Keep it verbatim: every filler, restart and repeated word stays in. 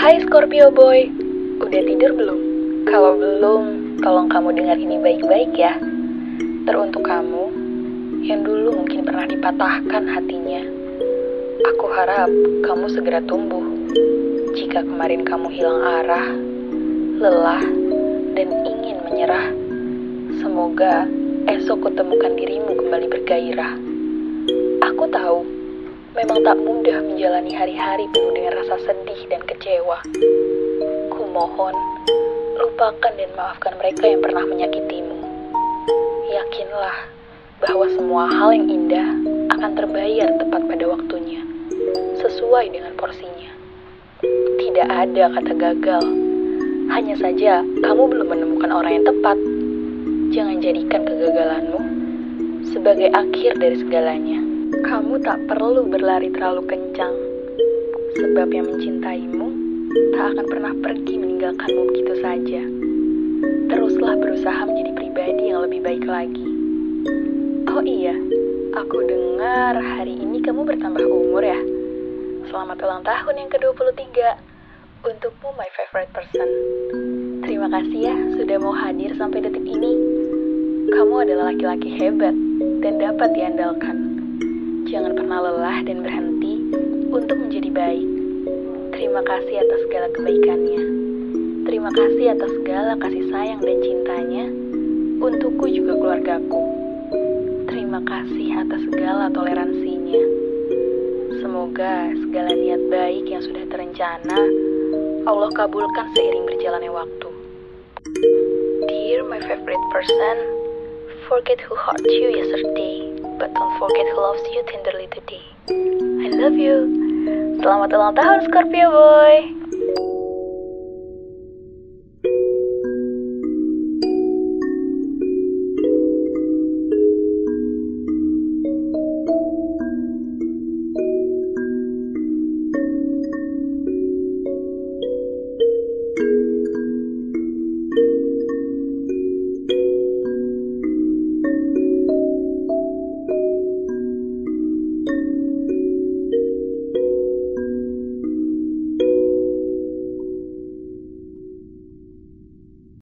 Hai Scorpio Boy, udah tidur belum? Kalau belum, tolong kamu dengar ini baik-baik ya. Teruntuk kamu, yang dulu mungkin pernah dipatahkan hatinya. Aku harap kamu segera tumbuh. Jika kemarin kamu hilang arah, lelah, dan ingin menyerah, semoga esok kutemukan dirimu kembali bergairah. Aku tahu, memang tak mudah menjalani hari-hari penuh dengan rasa sedih dan kecewa. Kumohon, lupakan dan maafkan mereka yang pernah menyakitimu. Yakinlah bahwa semua hal yang indah akan terbayar tepat pada waktunya, sesuai dengan porsinya. Tidak ada kata gagal, hanya saja kamu belum menemukan orang yang tepat. Jangan jadikan kegagalanmu sebagai akhir dari segalanya. Kamu tak perlu berlari terlalu kencang, sebab yang mencintaimu tak akan pernah pergi meninggalkanmu begitu saja. Teruslah berusaha menjadi pribadi yang lebih baik lagi. Oh iya, aku dengar hari ini kamu bertambah umur ya. Selamat ulang tahun yang ke dua puluh tiga untukmu, my favorite person. Terima kasih ya sudah mau hadir sampai detik ini. Kamu adalah laki-laki hebat dan dapat diandalkan. Jangan pernah lelah dan berhenti untuk menjadi baik. Terima kasih atas segala kebaikannya. Terima kasih atas segala kasih sayang dan cintanya untukku juga keluargaku. Terima kasih atas segala toleransinya. Semoga segala niat baik yang sudah terencana Allah kabulkan seiring berjalannya waktu. Dear my favorite person, forget who hurt you yesterday, but don't forget who loves you tenderly today. I love you. Selamat ulang tahun Scorpio Boy.